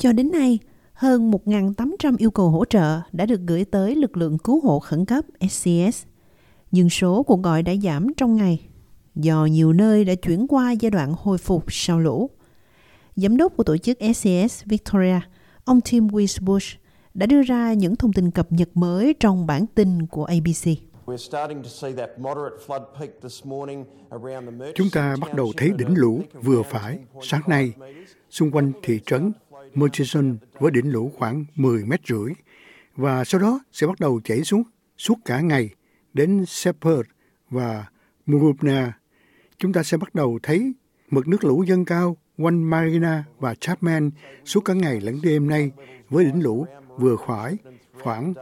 Cho đến nay, hơn 1.800 yêu cầu hỗ trợ đã được gửi tới lực lượng cứu hộ khẩn cấp SCS, nhưng số cuộc gọi đã giảm trong ngày do nhiều nơi đã chuyển qua giai đoạn hồi phục sau lũ. Giám đốc của tổ chức SCS Victoria, ông Tim Wiebusch, đã đưa ra những thông tin cập nhật mới trong bản tin của ABC. Chúng ta bắt đầu thấy đỉnh lũ vừa phải sáng nay, xung quanh thị trấn Murchison với đỉnh lũ khoảng 10,5 mét và sau đó sẽ bắt đầu chảy xuống suốt cả ngày đến Shepparton và Mulupna. Chúng ta sẽ bắt đầu thấy mực nước lũ dâng cao quanh Marina và Chapman suốt cả ngày lẫn đêm nay với đỉnh lũ vừa phải khoảng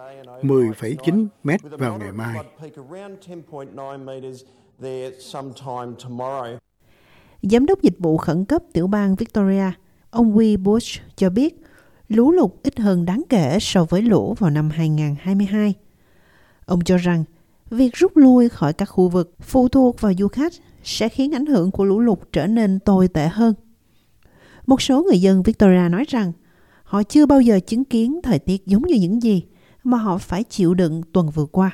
10,9 mét vào ngày mai. Giám đốc dịch vụ khẩn cấp tiểu bang Victoria, ông Wiebusch cho biết lũ lụt ít hơn đáng kể so với lũ vào năm 2022. Ông cho rằng việc rút lui khỏi các khu vực phụ thuộc vào du khách sẽ khiến ảnh hưởng của lũ lụt trở nên tồi tệ hơn. Một số người dân Victoria nói rằng họ chưa bao giờ chứng kiến thời tiết giống như những gì mà họ phải chịu đựng tuần vừa qua.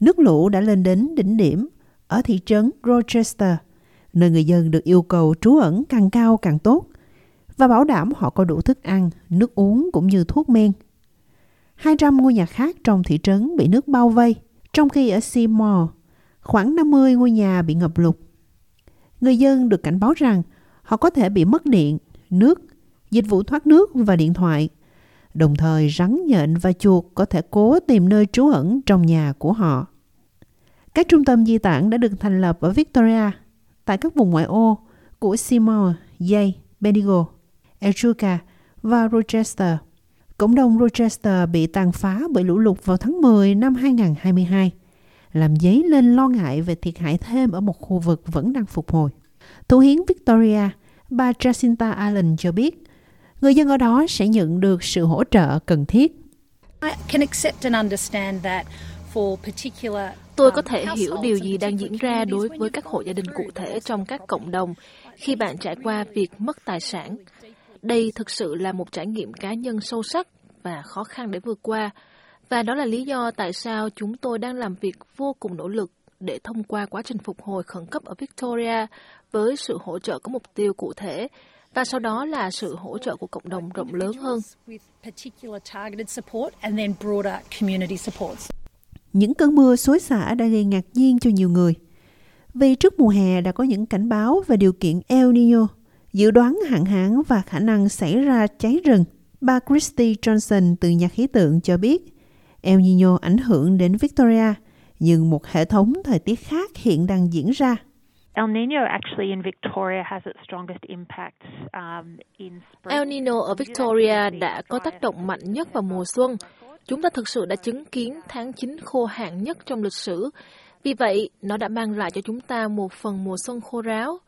Nước lũ đã lên đến đỉnh điểm ở thị trấn Rochester, nơi người dân được yêu cầu trú ẩn càng cao càng tốt và bảo đảm họ có đủ thức ăn, nước uống cũng như thuốc men. 200 ngôi nhà khác trong thị trấn bị nước bao vây, trong khi ở Seymour, khoảng 50 ngôi nhà bị ngập lụt. Người dân được cảnh báo rằng họ có thể bị mất điện, nước, dịch vụ thoát nước và điện thoại. Đồng thời rắn nhện và chuột có thể cố tìm nơi trú ẩn trong nhà của họ. Các trung tâm di tản đã được thành lập ở Victoria, tại các vùng ngoại ô của Seymour, Jay, Bendigo, Echuca và Rochester. Cộng đồng Rochester bị tàn phá bởi lũ lụt vào tháng 10 năm 2022, làm dấy lên lo ngại về thiệt hại thêm ở một khu vực vẫn đang phục hồi. Thủ hiến Victoria, bà Jacinta Allen cho biết, người dân ở đó sẽ nhận được sự hỗ trợ cần thiết. Tôi có thể hiểu điều gì đang diễn ra đối với các hộ gia đình cụ thể trong các cộng đồng khi bạn trải qua việc mất tài sản. Đây thực sự là một trải nghiệm cá nhân sâu sắc và khó khăn để vượt qua, và đó là lý do tại sao chúng tôi đang làm việc vô cùng nỗ lực để thông qua quá trình phục hồi khẩn cấp ở Victoria với sự hỗ trợ có mục tiêu cụ thể và sau đó là sự hỗ trợ của cộng đồng rộng lớn hơn. Những cơn mưa xối xả đã gây ngạc nhiên cho nhiều người, vì trước mùa hè đã có những cảnh báo về điều kiện El Niño, dự đoán hạn hán và khả năng xảy ra cháy rừng. Bà Christy Johnson từ nhà khí tượng cho biết El Niño ảnh hưởng đến Victoria, nhưng một hệ thống thời tiết khác hiện đang diễn ra. El Niño ở Victoria đã có tác động mạnh nhất vào mùa xuân. Chúng ta thực sự đã chứng kiến tháng 9 khô hạn nhất trong lịch sử. Vì vậy, nó đã mang lại cho chúng ta một phần mùa xuân khô ráo.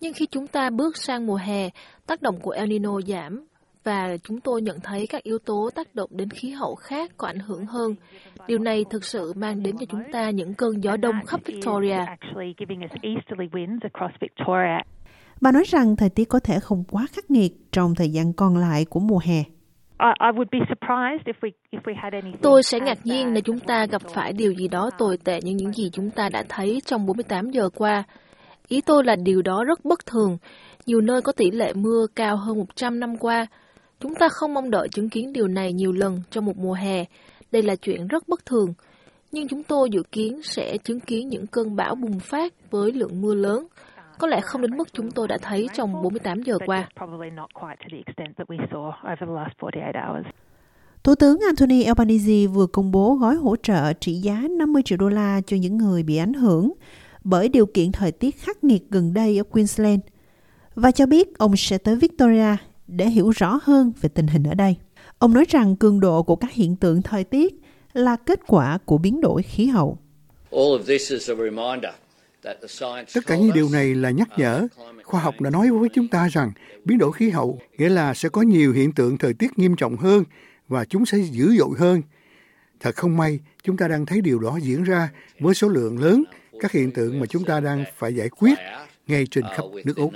Nhưng khi chúng ta bước sang mùa hè, tác động của El Niño giảm và chúng tôi nhận thấy các yếu tố tác động đến khí hậu khác có ảnh hưởng hơn. Điều này thực sự mang đến cho chúng ta những cơn gió đông khắp Victoria. Bà nói rằng thời tiết có thể không quá khắc nghiệt trong thời gian còn lại của mùa hè. Tôi sẽ ngạc nhiên nếu chúng ta gặp phải điều gì đó tồi tệ như những gì chúng ta đã thấy trong 48 giờ qua. Ý tôi là điều đó rất bất thường. Nhiều nơi có tỷ lệ mưa cao hơn 100 năm qua. Chúng ta không mong đợi chứng kiến điều này nhiều lần trong một mùa hè. Đây là chuyện rất bất thường. Nhưng chúng tôi dự kiến sẽ chứng kiến những cơn bão bùng phát với lượng mưa lớn. Có lẽ không đến mức chúng tôi đã thấy trong 48 giờ qua. Thủ tướng Anthony Albanese vừa công bố gói hỗ trợ trị giá $50 triệu cho những người bị ảnh hưởng bởi điều kiện thời tiết khắc nghiệt gần đây ở Queensland và cho biết ông sẽ tới Victoria để hiểu rõ hơn về tình hình ở đây. Ông nói rằng cường độ của các hiện tượng thời tiết là kết quả của biến đổi khí hậu. Tất cả những điều này là nhắc nhở. Khoa học đã nói với chúng ta rằng biến đổi khí hậu nghĩa là sẽ có nhiều hiện tượng thời tiết nghiêm trọng hơn và chúng sẽ dữ dội hơn. Thật không may, chúng ta đang thấy điều đó diễn ra với số lượng lớn các hiện tượng mà chúng ta đang phải giải quyết ngay trên khắp nước Úc.